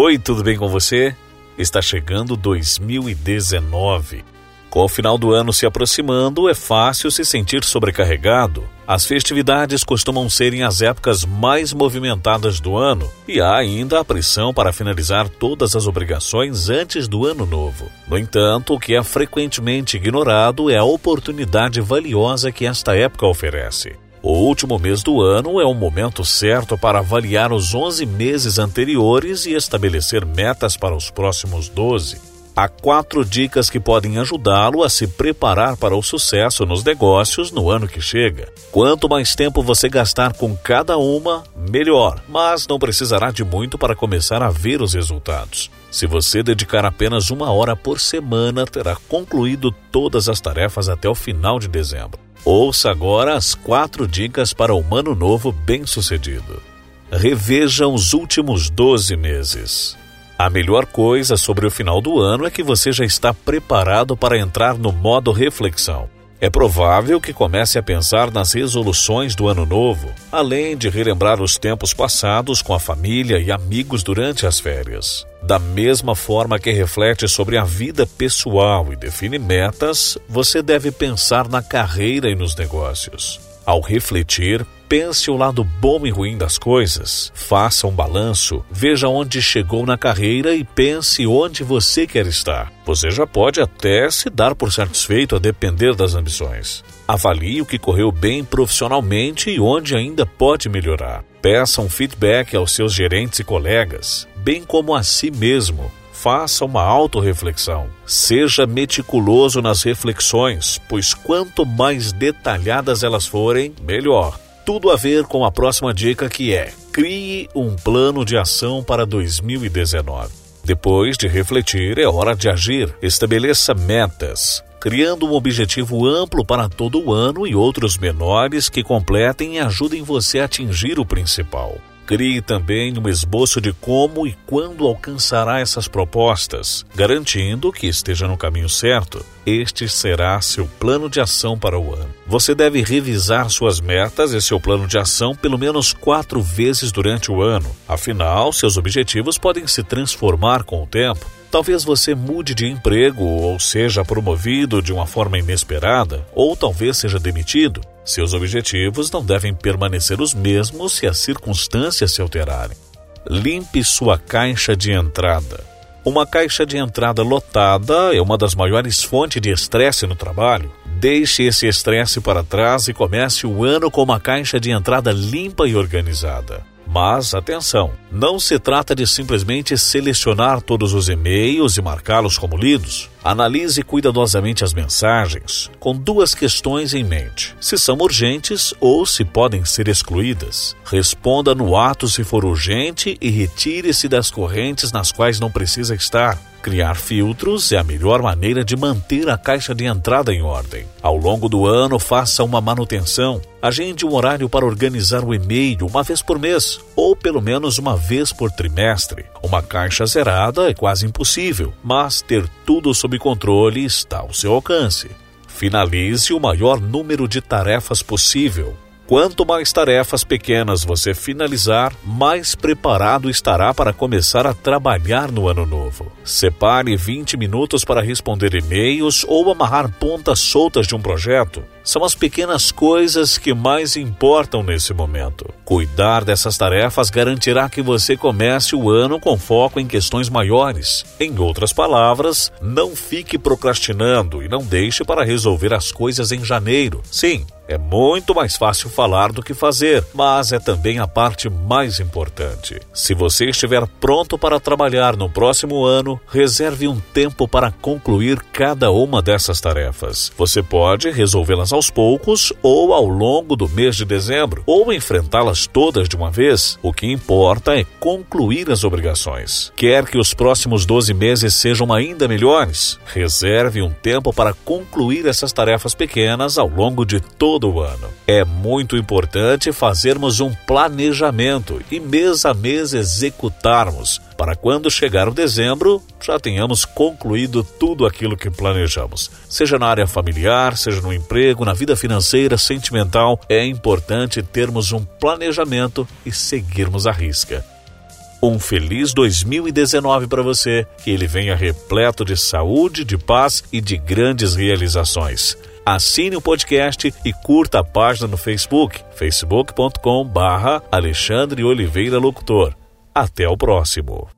Oi, tudo bem com você? Está chegando 2019. Com o final do ano se aproximando, é fácil se sentir sobrecarregado. As festividades costumam serem as épocas mais movimentadas do ano e há ainda a pressão para finalizar todas as obrigações antes do ano novo. No entanto, o que é frequentemente ignorado é a oportunidade valiosa que esta época oferece. O último mês do ano é o momento certo para avaliar os 11 meses anteriores e estabelecer metas para os próximos 12. Há 4 dicas que podem ajudá-lo a se preparar para o sucesso nos negócios no ano que chega. Quanto mais tempo você gastar com cada uma, melhor, mas não precisará de muito para começar a ver os resultados. Se você dedicar apenas 1 hora por semana, terá concluído todas as tarefas até o final de dezembro. Ouça agora as 4 dicas para um ano novo bem-sucedido. Reveja os últimos 12 meses. A melhor coisa sobre o final do ano é que você já está preparado para entrar no modo reflexão. É provável que comece a pensar nas resoluções do ano novo, além de relembrar os tempos passados com a família e amigos durante as férias. Da mesma forma que reflete sobre a vida pessoal e define metas, você deve pensar na carreira e nos negócios. Ao refletir, pense o lado bom e ruim das coisas, faça um balanço, veja onde chegou na carreira e pense onde você quer estar. Você já pode até se dar por satisfeito a depender das ambições. Avalie o que correu bem profissionalmente e onde ainda pode melhorar. Peça um feedback aos seus gerentes e colegas, bem como a si mesmo. Faça uma autorreflexão. Seja meticuloso nas reflexões, pois quanto mais detalhadas elas forem, melhor. Tudo a ver com a próxima dica, que é: crie um plano de ação para 2019. Depois de refletir, é hora de agir. Estabeleça metas, criando um objetivo amplo para todo o ano e outros menores que completem e ajudem você a atingir o principal. Crie também um esboço de como e quando alcançará essas propostas, garantindo que esteja no caminho certo. Este será seu plano de ação para o ano. Você deve revisar suas metas e seu plano de ação pelo menos 4 vezes durante o ano. Afinal, seus objetivos podem se transformar com o tempo. Talvez você mude de emprego ou seja promovido de uma forma inesperada, ou talvez seja demitido. Seus objetivos não devem permanecer os mesmos se as circunstâncias se alterarem. Limpe sua caixa de entrada. Uma caixa de entrada lotada é uma das maiores fontes de estresse no trabalho. Deixe esse estresse para trás e comece o ano com uma caixa de entrada limpa e organizada. Mas, atenção, não se trata de simplesmente selecionar todos os e-mails e marcá-los como lidos. Analise cuidadosamente as mensagens, com 2 questões em mente: se são urgentes ou se podem ser excluídas. Responda no ato se for urgente e retire-se das correntes nas quais não precisa estar. Criar filtros é a melhor maneira de manter a caixa de entrada em ordem. Ao longo do ano, faça uma manutenção. Agende um horário para organizar o e-mail 1 vez por mês, ou pelo menos 1 vez por trimestre. Uma caixa zerada é quase impossível, mas ter tudo sob controle está ao seu alcance. Finalize o maior número de tarefas possível. Quanto mais tarefas pequenas você finalizar, mais preparado estará para começar a trabalhar no ano novo. Separe 20 minutos para responder e-mails ou amarrar pontas soltas de um projeto. São as pequenas coisas que mais importam nesse momento. Cuidar dessas tarefas garantirá que você comece o ano com foco em questões maiores. Em outras palavras, não fique procrastinando e não deixe para resolver as coisas em janeiro. Sim, é muito mais fácil falar do que fazer, mas é também a parte mais importante. Se você estiver pronto para trabalhar no próximo ano, reserve um tempo para concluir cada uma dessas tarefas. Você pode resolvê-las aos poucos ou ao longo do mês de dezembro, ou enfrentá-las todas de uma vez. O que importa é concluir as obrigações. Quer que os próximos 12 meses sejam ainda melhores? Reserve um tempo para concluir essas tarefas pequenas ao longo de todo o ano. É muito importante fazermos um planejamento e mês a mês executarmos, para quando chegar o dezembro, já tenhamos concluído tudo aquilo que planejamos. Seja na área familiar, seja no emprego, na vida financeira, sentimental, é importante termos um planejamento e seguirmos à risca. Um feliz 2019 para você, que ele venha repleto de saúde, de paz e de grandes realizações. Assine o podcast e curta a página no Facebook, facebook.com/AlexandreOliveiraLocutor. Até o próximo.